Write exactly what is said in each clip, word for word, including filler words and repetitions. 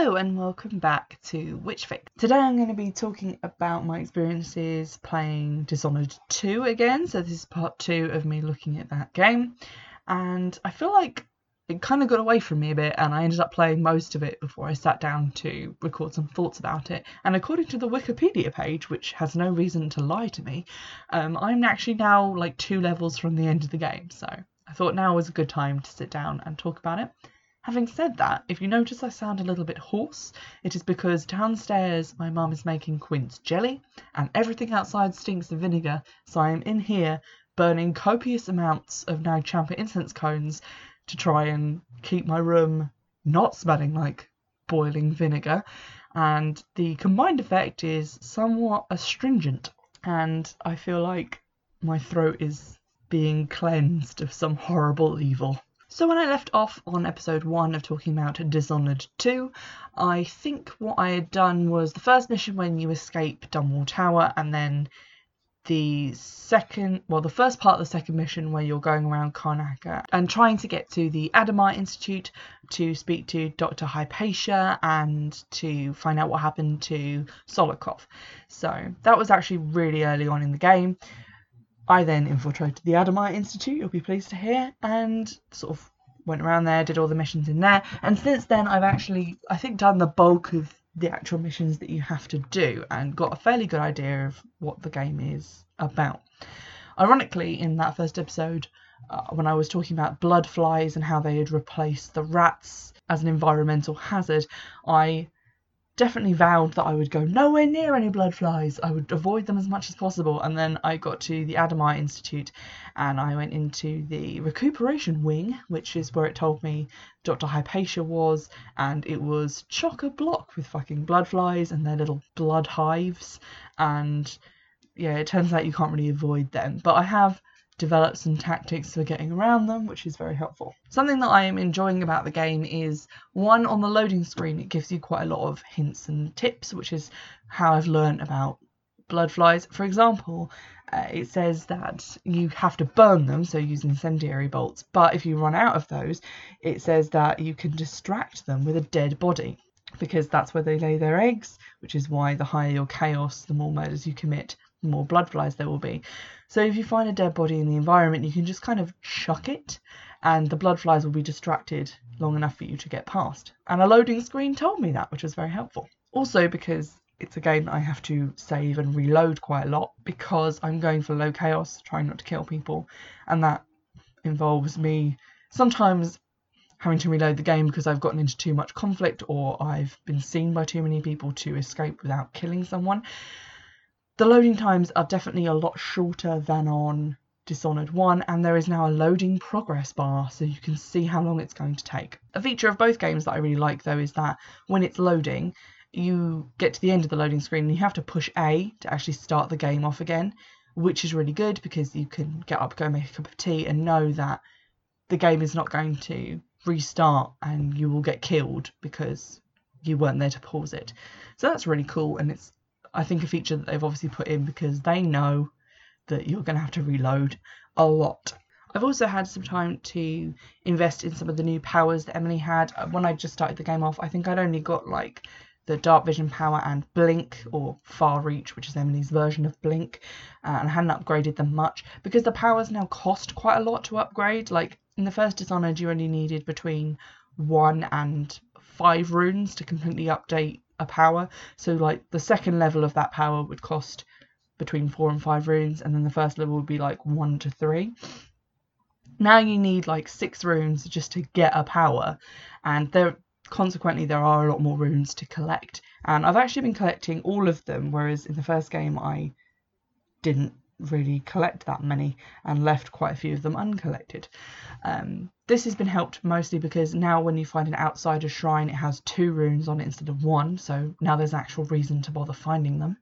Hello and welcome back to Witch Fix. Today I'm going to be talking about my experiences playing Dishonored two again. So this is part two of me looking at that game. And I feel like it kind of got away from me a bit and I ended up playing most of it before I sat down to record some thoughts about it. And according to the Wikipedia page, which has no reason to lie to me, um, I'm actually now like two levels from the end of the game. So I thought now was a good time to sit down and talk about it. Having said that, if you notice I sound a little bit hoarse, it is because downstairs my mum is making quince jelly and everything outside stinks of vinegar, so I am in here burning copious amounts of Nag Champa incense cones to try and keep my room not smelling like boiling vinegar, and the combined effect is somewhat astringent, and I feel like my throat is being cleansed of some horrible evil. So when I left off on episode one of talking about Dishonored two, I think what I had done was the first mission when you escape Dunwall Tower, and then the second, well the first part of the second mission where you're going around Karnaca and trying to get to the Addermire Institute to speak to Doctor Hypatia and to find out what happened to Sokolov. So that was actually really early on in the game. I then infiltrated the Addermire Institute, you'll be pleased to hear, and sort of went around there, did all the missions in there. And since then, I've actually, I think, done the bulk of the actual missions that you have to do and got a fairly good idea of what the game is about. Ironically, in that first episode, uh, when I was talking about blood flies and how they had replaced the rats as an environmental hazard, I definitely vowed that I would go nowhere near any blood flies. I would avoid them as much as possible. And then I got to the Addermire Institute and I went into the recuperation wing, which is where it told me Doctor Hypatia was, and it was chock-a-block with fucking blood flies and their little blood hives, and yeah, it turns out you can't really avoid them, but I have developed some tactics for getting around them, which is very helpful. Something that I am enjoying about the game is, one, on the loading screen it gives you quite a lot of hints and tips, which is how I've learned about blood flies. For example, uh, it says that you have to burn them, so use incendiary bolts, but if you run out of those, it says that you can distract them with a dead body, because that's where they lay their eggs, which is why the higher your chaos, the more murders you commit, the more blood flies there will be. So if you find a dead body in the environment, you can just kind of chuck it and the blood flies will be distracted long enough for you to get past. And a loading screen told me that, which was very helpful. Also, because it's a game that I have to save and reload quite a lot, because I'm going for low chaos, trying not to kill people, and that involves me sometimes having to reload the game because I've gotten into too much conflict or I've been seen by too many people to escape without killing someone. The loading times are definitely a lot shorter than on Dishonored one, and there is now a loading progress bar so you can see how long it's going to take. A feature of both games that I really like though is that when it's loading, you get to the end of the loading screen and you have to push A to actually start the game off again, which is really good because you can get up, go make a cup of tea and know that the game is not going to restart and you will get killed because you weren't there to pause it. So that's really cool, and it's, I think, a feature that they've obviously put in because they know that you're going to have to reload a lot. I've also had some time to invest in some of the new powers that Emily had. When I just started the game off, I think I'd only got like the dark vision power and blink, or far reach, which is Emily's version of blink, uh, and I hadn't upgraded them much because the powers now cost quite a lot to upgrade. Like in the first Dishonored, you only needed between one and five runes to completely update a power, so like the second level of that power would cost between four and five runes, and then the first level would be like one to three. Now you need like six runes just to get a power, and there consequently there are a lot more runes to collect, and I've actually been collecting all of them, whereas in the first game I didn't really collect that many and left quite a few of them uncollected. Um, this has been helped mostly because now when you find an Outsider shrine, it has two runes on it instead of one, so now there's actual reason to bother finding them.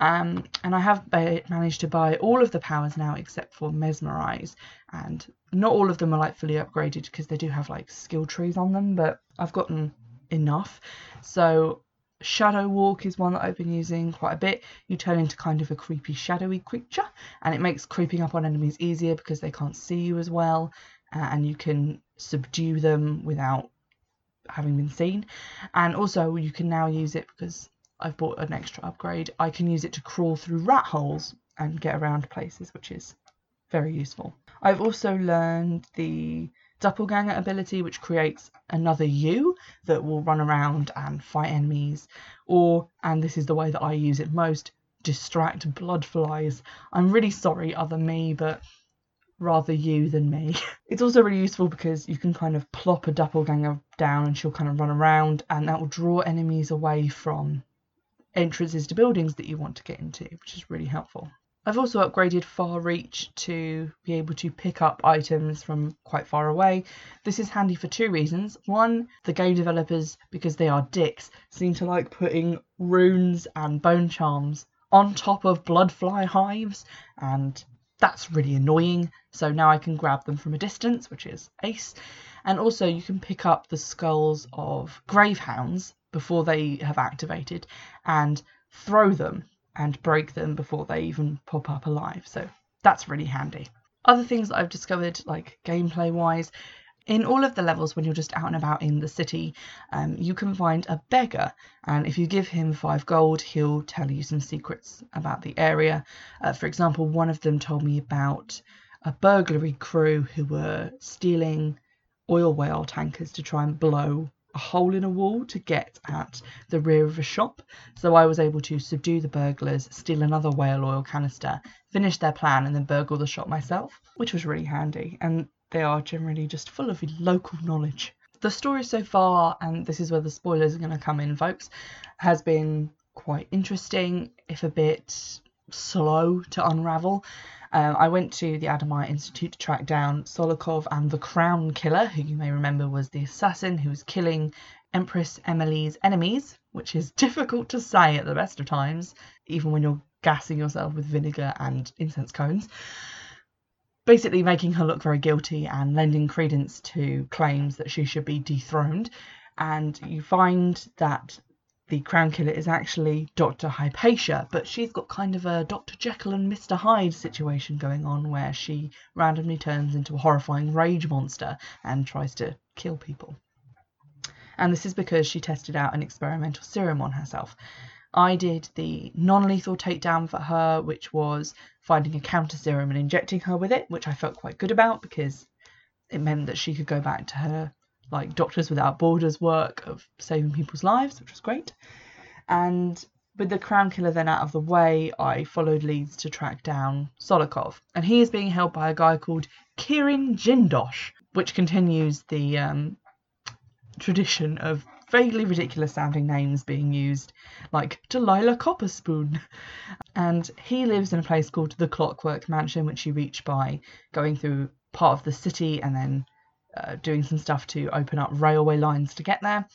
Um, and I have ba- managed to buy all of the powers now except for Mesmerize, and not all of them are like fully upgraded because they do have like skill trees on them, but I've gotten enough. So Shadow Walk is one that I've been using quite a bit. You turn into kind of a creepy shadowy creature and it makes creeping up on enemies easier because they can't see you as well, uh, and you can subdue them without having been seen. And also you can now use it, because I've bought an extra upgrade, I can use it to crawl through rat holes and get around places, which is very useful. I've also learned the doppelganger ability, which creates another you that will run around and fight enemies, or, and this is the way that I use it most, distract blood flies. I'm really sorry, other me, but rather you than me. It's also really useful because you can kind of plop a doppelganger down and she'll kind of run around, and that will draw enemies away from entrances to buildings that you want to get into, which is really helpful. I've also upgraded Far Reach to be able to pick up items from quite far away. This is handy for two reasons. One, the game developers, because they are dicks, seem to like putting runes and bone charms on top of bloodfly hives, and that's really annoying. So now I can grab them from a distance, which is ace. And also you can pick up the skulls of gravehounds before they have activated and throw them and break them before they even pop up alive, so that's really handy. Other things that I've discovered, like gameplay wise, in all of the levels when you're just out and about in the city, um, you can find a beggar, and if you give him five gold he'll tell you some secrets about the area. Uh, for example, one of them told me about a burglary crew who were stealing oil well tankers to try and blow a hole in a wall to get at the rear of a shop. So I was able to subdue the burglars, steal another whale oil canister, finish their plan, and then burgle the shop myself, which was really handy. And they are generally just full of local knowledge. The story so far, and this is where the spoilers are going to come in, folks, has been quite interesting, if a bit slow to unravel. Um, I went to the Addermire Institute to track down Sokolov and the Crown Killer, who you may remember was the assassin who was killing Empress Emily's enemies, which is difficult to say at the best of times, even when you're gassing yourself with vinegar and incense cones, basically making her look very guilty and lending credence to claims that she should be dethroned. And you find that the Crown Killer is actually Doctor Hypatia, but she's got kind of a Doctor Jekyll and Mister Hyde situation going on, where she randomly turns into a horrifying rage monster and tries to kill people. And this is because she tested out an experimental serum on herself. I did the non-lethal takedown for her, which was finding a counter serum and injecting her with it, which I felt quite good about, because it meant that she could go back to her, like, Doctors Without Borders work of saving people's lives, which was great. And with the Crown Killer then out of the way, I followed leads to track down Sokolov, and he is being held by a guy called Kirin Jindosh, which continues the um, tradition of vaguely ridiculous sounding names being used, like Delilah Copperspoon. And he lives in a place called the Clockwork Mansion, which you reach by going through part of the city and then Uh, doing some stuff to open up railway lines to get there.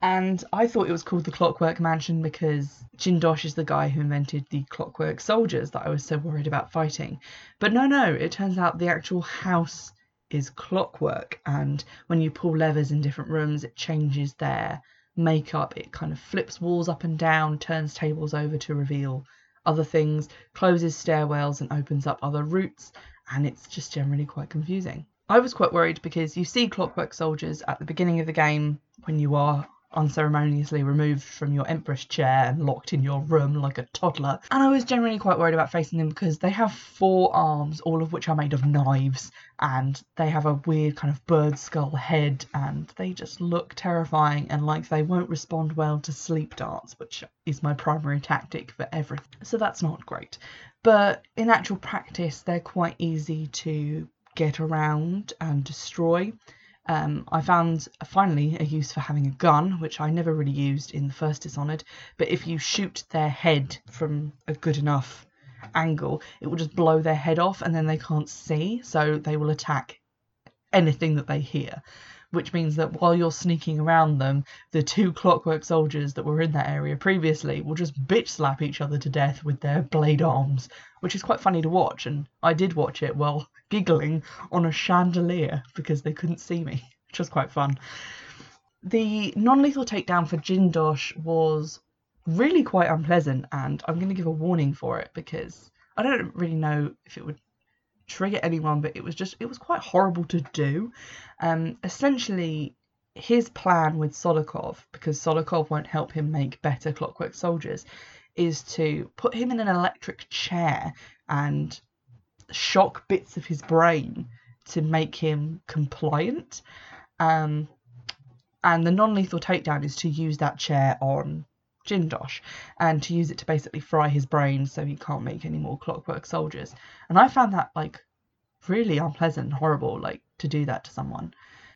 And I thought it was called the Clockwork Mansion because Jindosh is the guy who invented the clockwork soldiers that I was so worried about fighting. But no, no, it turns out the actual house is clockwork, and when you pull levers in different rooms it changes their makeup. It kind of flips walls up and down, turns tables over to reveal other things, closes stairwells and opens up other routes, and it's just generally quite confusing. I was quite worried because you see clockwork soldiers at the beginning of the game when you are unceremoniously removed from your empress chair and locked in your room like a toddler, and I was generally quite worried about facing them because they have four arms, all of which are made of knives, and they have a weird kind of bird skull head, and they just look terrifying, and like they won't respond well to sleep darts, which is my primary tactic for everything, so that's not great. But in actual practice they're quite easy to get around and destroy. Um, I found uh, finally a use for having a gun, which I never really used in the first Dishonored, but if you shoot their head from a good enough angle it will just blow their head off, and then they can't see, so they will attack anything that they hear, which means that while you're sneaking around them, the two clockwork soldiers that were in that area previously will just bitch slap each other to death with their blade arms, which is quite funny to watch, and I did watch it while giggling on a chandelier because they couldn't see me, which was quite fun. The non-lethal takedown for Jindosh was really quite unpleasant, and I'm going to give a warning for it because I don't really know if it would trigger anyone, but it was just it was quite horrible to do. Um essentially his plan with Sokolov, because Sokolov won't help him make better clockwork soldiers, is to put him in an electric chair and shock bits of his brain to make him compliant. Um, and the non-lethal takedown is to use that chair on Jindosh and to use it to basically fry his brain so he can't make any more clockwork soldiers. And I found that, like, really unpleasant and horrible, like, to do that to someone.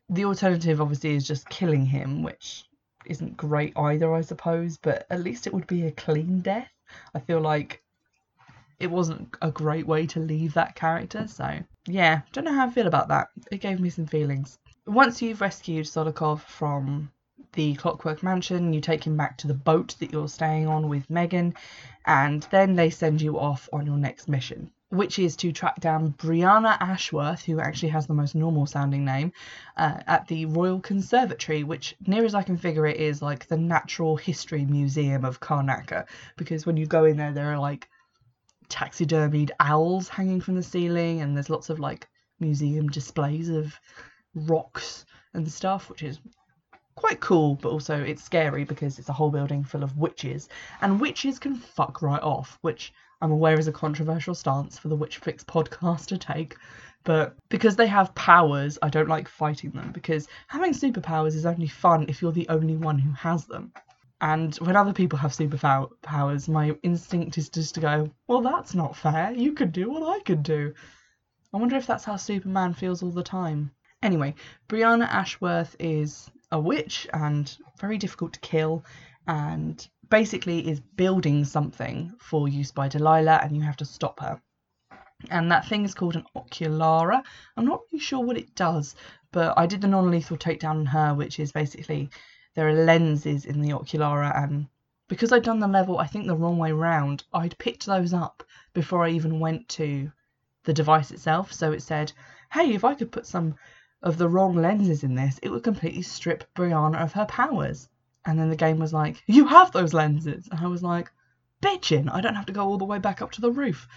The alternative, obviously, is just killing him, which isn't great either, I suppose, but at least it would be a clean death. I feel like it wasn't a great way to leave that character, so yeah, don't know how I feel about that. It gave me some feelings. Once you've rescued Sokolov from the Clockwork Mansion, you take him back to the boat that you're staying on with Megan, and then they send you off on your next mission, which is to track down Brianna Ashworth, who actually has the most normal-sounding name, uh, at the Royal Conservatory, which, near as I can figure it, is like the Natural History Museum of Karnaca, because when you go in there, there are, like, taxidermied owls hanging from the ceiling, and there's lots of, like, museum displays of rocks and stuff, which is quite cool, but also it's scary because it's a whole building full of witches, and witches can fuck right off, which I'm aware is a controversial stance for the Witch Fix podcast to take, but because they have powers, I don't like fighting them, because having superpowers is only fun if you're the only one who has them. And when other people have superpowers, my instinct is just to go, well, that's not fair, you can do what I can do. I wonder if that's how Superman feels all the time. Anyway, Brianna Ashworth is a witch and very difficult to kill, and basically is building something for use by Delilah, and you have to stop her. And that thing is called an Oculara. I'm not really sure what it does, but I did the non-lethal takedown on her, which is basically there are lenses in the Oculara, and because I'd done the level, I think, the wrong way round, I'd picked those up before I even went to the device itself. So it said, hey, if I could put some of the wrong lenses in this, it would completely strip Brianna of her powers. And then the game was like, you have those lenses. And I was like, bitchin', I don't have to go all the way back up to the roof.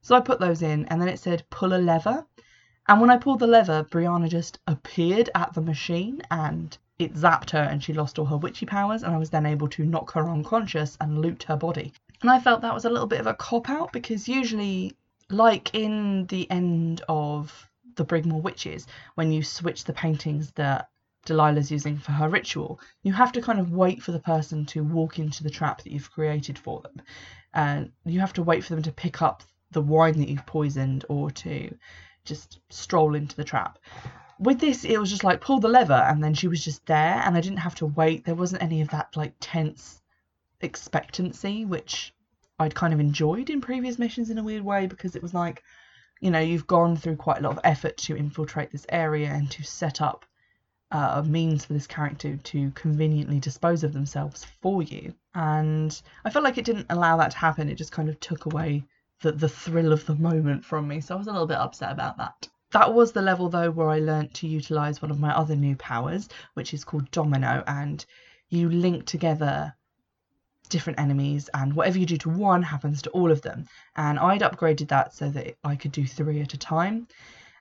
So I put those in, and then it said, pull a lever. And when I pulled the lever, Brianna just appeared at the machine, and it zapped her, and she lost all her witchy powers, and I was then able to knock her unconscious and loot her body. And I felt that was a little bit of a cop-out, because usually, like in the end of the Brigmore Witches, when you switch the paintings that Delilah's using for her ritual, you have to kind of wait for the person to walk into the trap that you've created for them, and uh, you have to wait for them to pick up the wine that you've poisoned, or to just stroll into the trap. With this, it was just like, pull the lever, and then she was just there, and I didn't have to wait. There wasn't any of that, like, tense expectancy, which I'd kind of enjoyed in previous missions in a weird way, because it was like, you know, you've gone through quite a lot of effort to infiltrate this area and to set up Uh, a means for this character to conveniently dispose of themselves for you, and I felt like it didn't allow that to happen. It just kind of took away the, the thrill of the moment from me, so I was a little bit upset about that. That was the level, though, where I learnt to utilise one of my other new powers, which is called Domino, and you link together different enemies, and whatever you do to one happens to all of them, and I'd upgraded that so that I could do three at a time.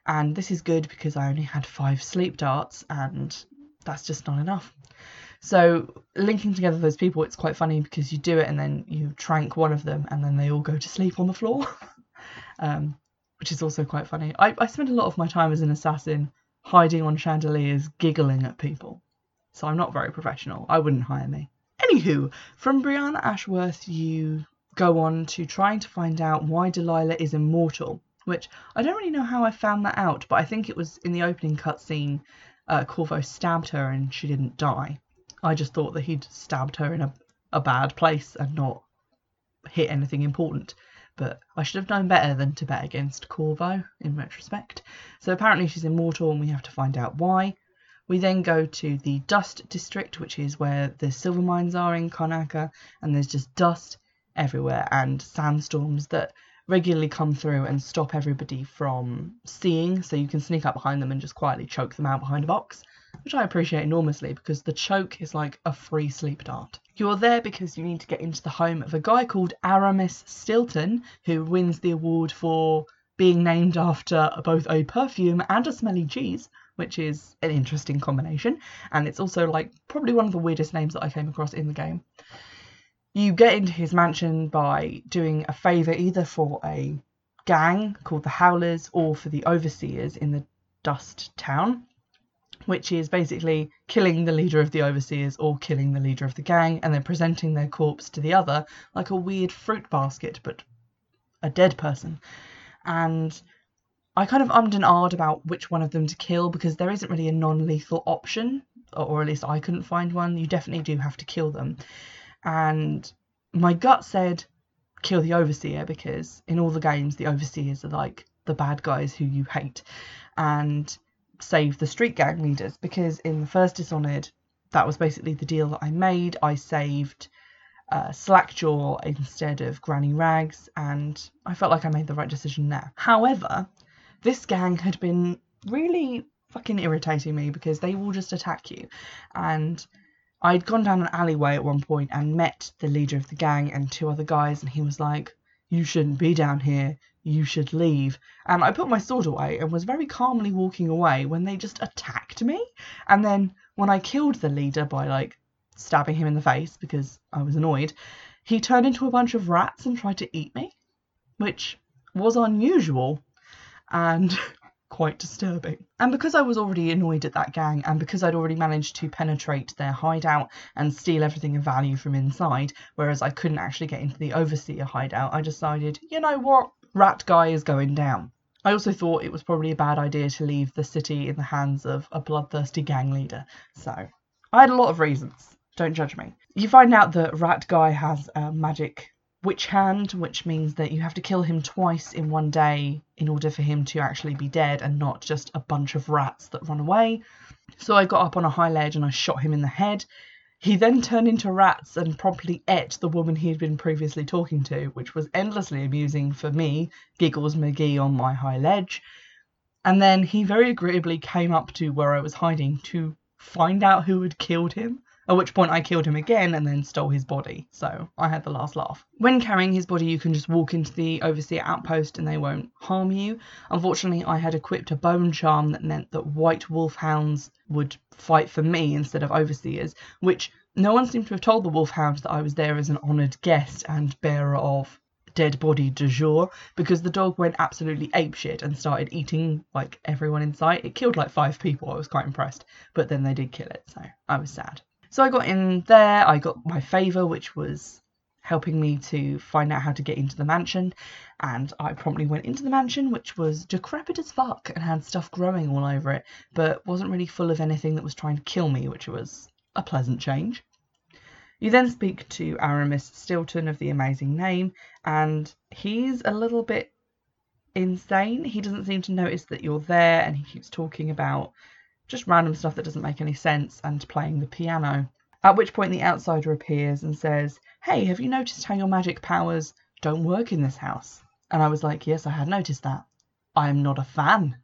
And this is good because I only had five sleep darts, and that's just not enough. So linking together those people, it's quite funny because you do it and then you trank one of them and then they all go to sleep on the floor, um, which is also quite funny. I, I spend a lot of my time as an assassin hiding on chandeliers, giggling at people. So I'm not very professional. I wouldn't hire me. Anywho, from Brianna Ashworth, you go on to trying to find out why Delilah is immortal, which I don't really know how I found that out, but I think it was in the opening cutscene, uh, Corvo stabbed her and she didn't die. I just thought that he'd stabbed her in a, a bad place and not hit anything important, but I should have known better than to bet against Corvo in retrospect. So apparently she's immortal and we have to find out why. We then go to the Dust District, which is where the silver mines are in Karnaca, and there's just dust everywhere and sandstorms that regularly come through and stop everybody from seeing, so you can sneak up behind them and just quietly choke them out behind a box, which I appreciate enormously because the choke is like a free sleep dart. You're there because you need to get into the home of a guy called Aramis Stilton, who wins the award for being named after both a perfume and a smelly cheese, which is an interesting combination, and it's also like probably one of the weirdest names that I came across in the game. You get into his mansion by doing a favour either for a gang called the Howlers or for the Overseers in the Dust Town, which is basically killing the leader of the Overseers or killing the leader of the gang and then presenting their corpse to the other like a weird fruit basket, but a dead person. And I kind of ummed and ahed about which one of them to kill, because there isn't really a non-lethal option, or at least I couldn't find one. You definitely do have to kill them. And my gut said kill the Overseer, because in all the games the Overseers are like the bad guys who you hate, and save the street gang leaders, because in the first Dishonored that was basically the deal that I made. I saved uh, Slackjaw instead of Granny Rags, and I felt like I made the right decision there. However, this gang had been really fucking irritating me because they will just attack you, and I'd gone down an alleyway at one point and met the leader of the gang and two other guys, and he was like, you shouldn't be down here, you should leave. And I put my sword away and was very calmly walking away when they just attacked me. And then when I killed the leader by, like, stabbing him in the face because I was annoyed, he turned into a bunch of rats and tried to eat me, which was unusual and quite disturbing. And because I was already annoyed at that gang, and because I'd already managed to penetrate their hideout and steal everything of value from inside, whereas I couldn't actually get into the Overseer hideout, I decided, you know what, rat guy is going down. I also thought it was probably a bad idea to leave the city in the hands of a bloodthirsty gang leader, so I had a lot of reasons, don't judge me. You find out that rat guy has a magic witch hand, which means that you have to kill him twice in one day in order for him to actually be dead and not just a bunch of rats that run away. So I got up on a high ledge and I shot him in the head. He then turned into rats and promptly ate the woman he had been previously talking to, which was endlessly amusing for me, Giggles McGee on my high ledge. And then he very agreeably came up to where I was hiding to find out who had killed him, at which point I killed him again and then stole his body, so I had the last laugh. When carrying his body, you can just walk into the Overseer outpost and they won't harm you. Unfortunately, I had equipped a bone charm that meant that white wolfhounds would fight for me instead of Overseers, which no one seemed to have told the wolfhounds that I was there as an honoured guest and bearer of dead body du jour, because the dog went absolutely apeshit and started eating, like, everyone in sight. It killed, like, five people. I was quite impressed, but then they did kill it, so I was sad. So I got in there, I got my favour, which was helping me to find out how to get into the mansion, and I promptly went into the mansion, which was decrepit as fuck and had stuff growing all over it, but wasn't really full of anything that was trying to kill me, which was a pleasant change. You then speak to Aramis Stilton of the amazing name, and he's a little bit insane. He doesn't seem to notice that you're there, and he keeps talking about just random stuff that doesn't make any sense, and playing the piano. At which point the Outsider appears and says, hey, have you noticed how your magic powers don't work in this house? And I was like, yes, I had noticed that. I am not a fan.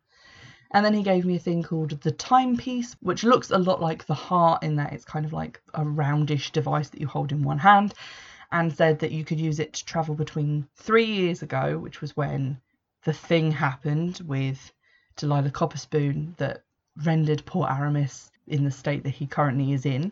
And then he gave me a thing called the timepiece, which looks a lot like the heart in that it's kind of like a roundish device that you hold in one hand, and said that you could use it to travel between three years ago, which was when the thing happened with Delilah Copperspoon that rendered poor Aramis in the state that he currently is in,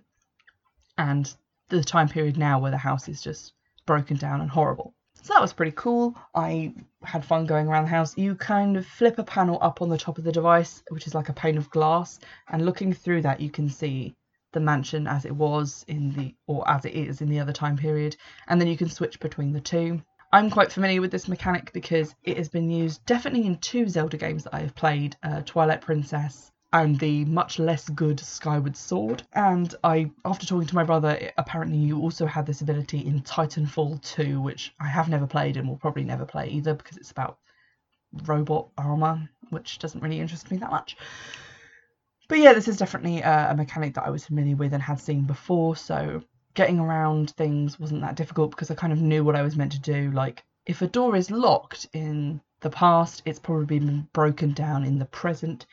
and the time period now where the house is just broken down and horrible. So that was pretty cool. I had fun going around the house. You kind of flip a panel up on the top of the device, which is like a pane of glass, and looking through that you can see the mansion as it was in the, or as it is in the other time period, and then you can switch between the two. I'm quite familiar with this mechanic because it has been used definitely in two Zelda games that I have played, uh, Twilight Princess and the much less good Skyward Sword. And I, after talking to my brother, apparently you also had this ability in Titanfall two, which I have never played and will probably never play either, because it's about robot armour, which doesn't really interest me that much. But yeah, this is definitely a, a mechanic that I was familiar with and had seen before, so getting around things wasn't that difficult because I kind of knew what I was meant to do. Like, if a door is locked in the past, it's probably been broken down in the present,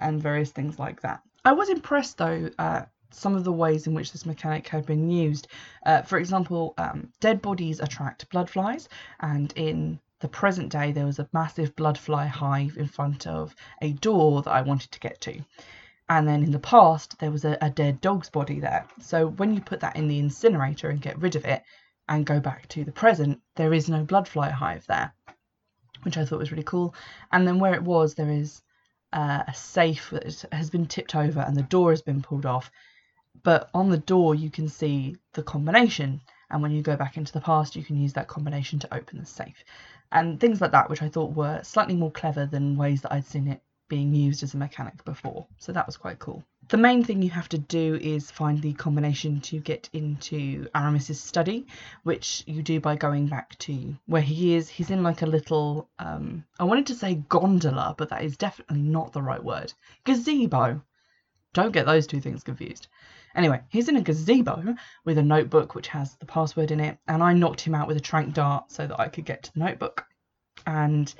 and various things like that. I was impressed though at uh, some of the ways in which this mechanic had been used. Uh, for example, um, dead bodies attract blood flies, and in the present day there was a massive bloodfly hive in front of a door that I wanted to get to. And then in the past, there was a, a dead dog's body there. So when you put that in the incinerator and get rid of it and go back to the present, there is no bloodfly hive there, which I thought was really cool. And then where it was, there is uh, a safe that has been tipped over and the door has been pulled off. But on the door, you can see the combination. And when you go back into the past, you can use that combination to open the safe. And things like that, which I thought were slightly more clever than ways that I'd seen it being used as a mechanic before. So that was quite cool. The main thing you have to do is find the combination to get into Aramis's study, which you do by going back to where he is. He's in like a little, um, I wanted to say gondola, but that is definitely not the right word. Gazebo. Don't get those two things confused. Anyway, he's in a gazebo with a notebook which has the password in it, and I knocked him out with a tranq dart so that I could get to the notebook. And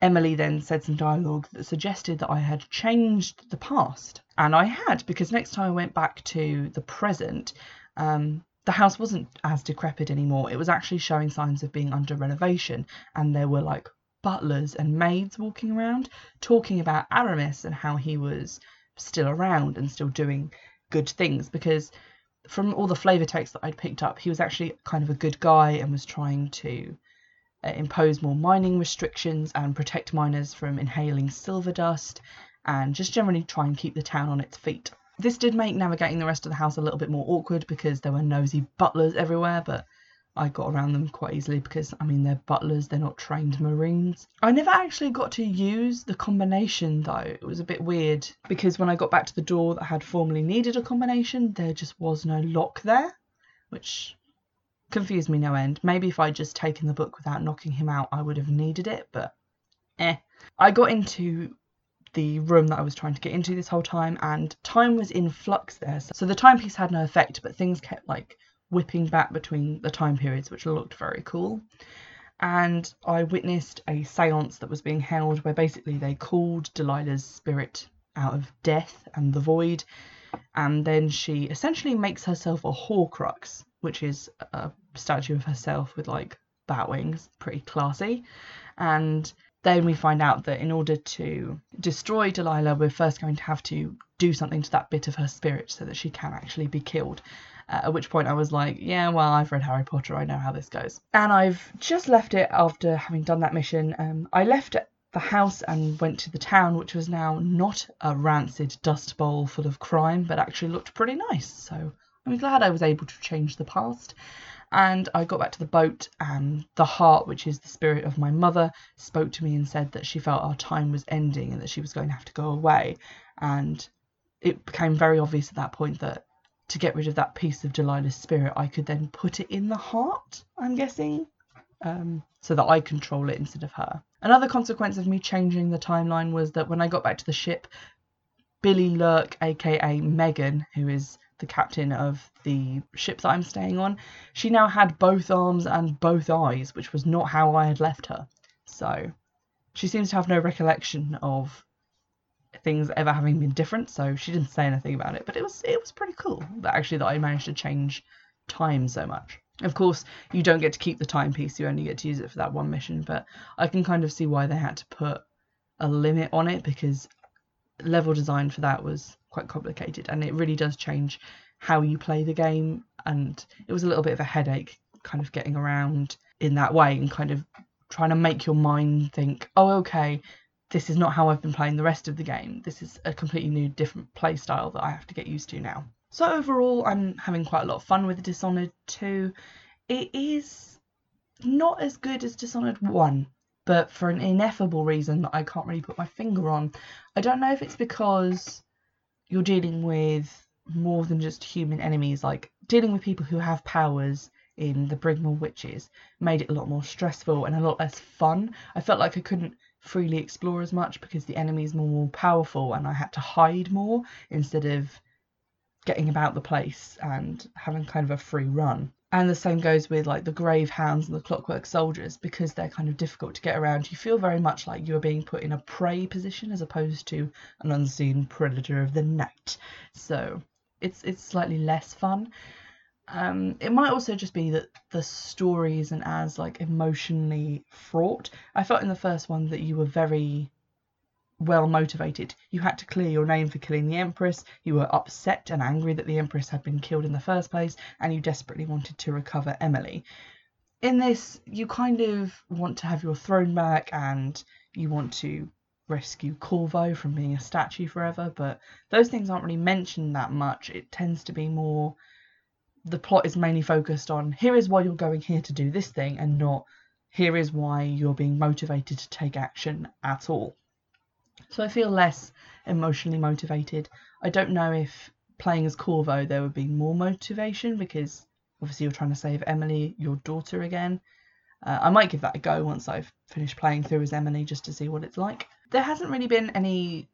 Emily then said some dialogue that suggested that I had changed the past. And I had, because next time I went back to the present, um, the house wasn't as decrepit anymore. It was actually showing signs of being under renovation, and there were like butlers and maids walking around talking about Aramis and how he was still around and still doing good things, because from all the flavour text that I'd picked up, he was actually kind of a good guy and was trying to uh, impose more mining restrictions and protect miners from inhaling silver dust and just generally try and keep the town on its feet. This did make navigating the rest of the house a little bit more awkward because there were nosy butlers everywhere, but I got around them quite easily because, I mean, they're butlers, they're not trained marines. I never actually got to use the combination, though. It was a bit weird because when I got back to the door that had formerly needed a combination, there just was no lock there, which confused me no end. Maybe if I'd just taken the book without knocking him out, I would have needed it, but eh. I got into the room that I was trying to get into this whole time, and time was in flux there. So the timepiece had no effect, but things kept, like, whipping back between the time periods, which looked very cool. And I witnessed a seance that was being held where basically they called Delilah's spirit out of death and the void, and then she essentially makes herself a Horcrux, which is a statue of herself with like bat wings, pretty classy. And then we find out that in order to destroy Delilah, we're first going to have to do something to that bit of her spirit so that she can actually be killed. Uh, at which point I was like, yeah, well, I've read Harry Potter, I know how this goes. And I've just left it after having done that mission. Um, I left the house and went to the town, which was now not a rancid dust bowl full of crime, but actually looked pretty nice. So I'm glad I was able to change the past. And I got back to the boat, and the heart, which is the spirit of my mother, spoke to me and said that she felt our time was ending and that she was going to have to go away. And it became very obvious at that point that to get rid of that piece of Delilah's spirit, I could then put it in the heart, I'm guessing, um, so that I control it instead of her. Another consequence of me changing the timeline was that when I got back to the ship, Billy Lurk, aka Megan, who is the captain of the ship that I'm staying on, she now had both arms and both eyes, which was not how I had left her. So she seems to have no recollection of things ever having been different, so she didn't say anything about it, but it was it was pretty cool that actually that I managed to change time so much. Of course, you don't get to keep the timepiece, you only get to use it for that one mission, but I can kind of see why they had to put a limit on it, because level design for that was quite complicated, and it really does change how you play the game, and it was a little bit of a headache kind of getting around in that way and kind of trying to make your mind think, oh, okay, this is not how I've been playing the rest of the game. This is a completely new, different play style that I have to get used to now. So overall, I'm having quite a lot of fun with Dishonored two. It is not as good as Dishonored one, but for an ineffable reason that I can't really put my finger on. I don't know if it's because you're dealing with more than just human enemies, like dealing with people who have powers in the Brigmore Witches made it a lot more stressful and a lot less fun. I felt like I couldn't freely explore as much because the enemies were more powerful and I had to hide more instead of getting about the place and having kind of a free run. And the same goes with like the Grave Hounds and the Clockwork Soldiers, because they're kind of difficult to get around. You feel very much like you are being put in a prey position as opposed to an unseen predator of the night. So it's it's slightly less fun. Um, it might also just be that the story isn't as like emotionally fraught. I felt in the first one that you were very well motivated. You had to clear your name for killing the Empress. You were upset and angry that the Empress had been killed in the first place, and you desperately wanted to recover Emily. In this, you kind of want to have your throne back, and you want to rescue Corvo from being a statue forever, but those things aren't really mentioned that much. It tends to be more, the plot is mainly focused on here is why you're going here to do this thing, and not here is why you're being motivated to take action at all. So I feel less emotionally motivated. I don't know if playing as Corvo there would be more motivation, because obviously you're trying to save Emily, your daughter, again. Uh, I might give that a go once I've finished playing through as Emily, just to see what it's like. There hasn't really been any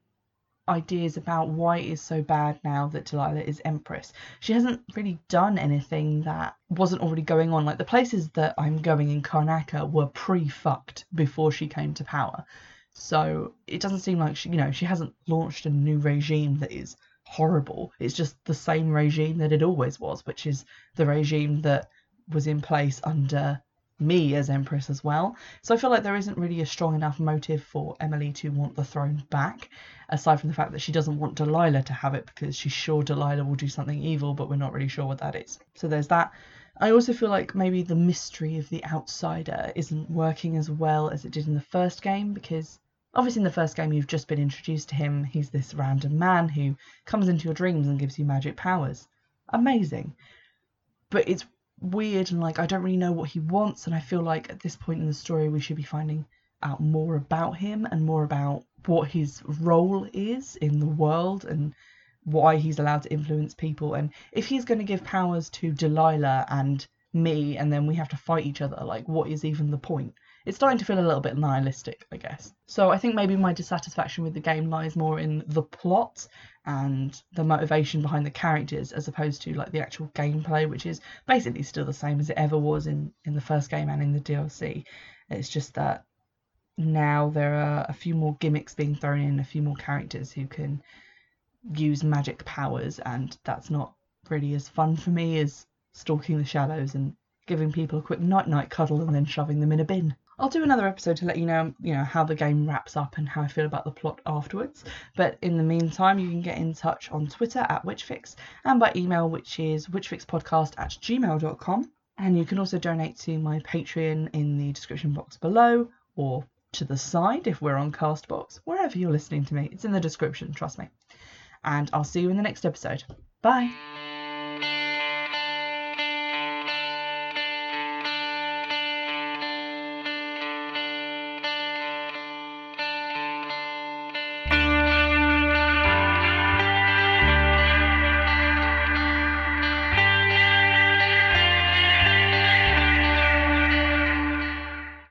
ideas about why it is so bad now that Delilah is Empress. She hasn't really done anything that wasn't already going on. Like, the places that I'm going in Karnaca were pre-fucked before she came to power. So it doesn't seem like she, you know, she hasn't launched a new regime that is horrible. It's just the same regime that it always was, which is the regime that was in place under me as Empress as well. So I feel like there isn't really a strong enough motive for Emily to want the throne back, aside from the fact that she doesn't want Delilah to have it because she's sure Delilah will do something evil, but we're not really sure what that is. So there's that. I also feel like maybe the mystery of the Outsider isn't working as well as it did in the first game, because obviously in the first game you've just been introduced to him. He's this random man who comes into your dreams and gives you magic powers. Amazing. But it's weird, and like, I don't really know what he wants, and I feel like at this point in the story we should be finding out more about him and more about what his role is in the world and why he's allowed to influence people, and if he's going to give powers to Delilah and me and then we have to fight each other, like, what is even the point? It's starting to feel a little bit nihilistic, I guess. So I think maybe my dissatisfaction with the game lies more in the plot and the motivation behind the characters, as opposed to like the actual gameplay, which is basically still the same as it ever was in, in the first game and in the D L C. It's just that now there are a few more gimmicks being thrown in, a few more characters who can use magic powers, and that's not really as fun for me as stalking the shadows and giving people a quick night-night cuddle and then shoving them in a bin. I'll do another episode to let you know, you know, how the game wraps up and how I feel about the plot afterwards. But in the meantime, you can get in touch on Twitter at WitchFix and by email, which is witchfixpodcast at gmail dot com. And you can also donate to my Patreon in the description box below, or to the side if we're on Castbox, wherever you're listening to me. It's in the description, trust me. And I'll see you in the next episode. Bye!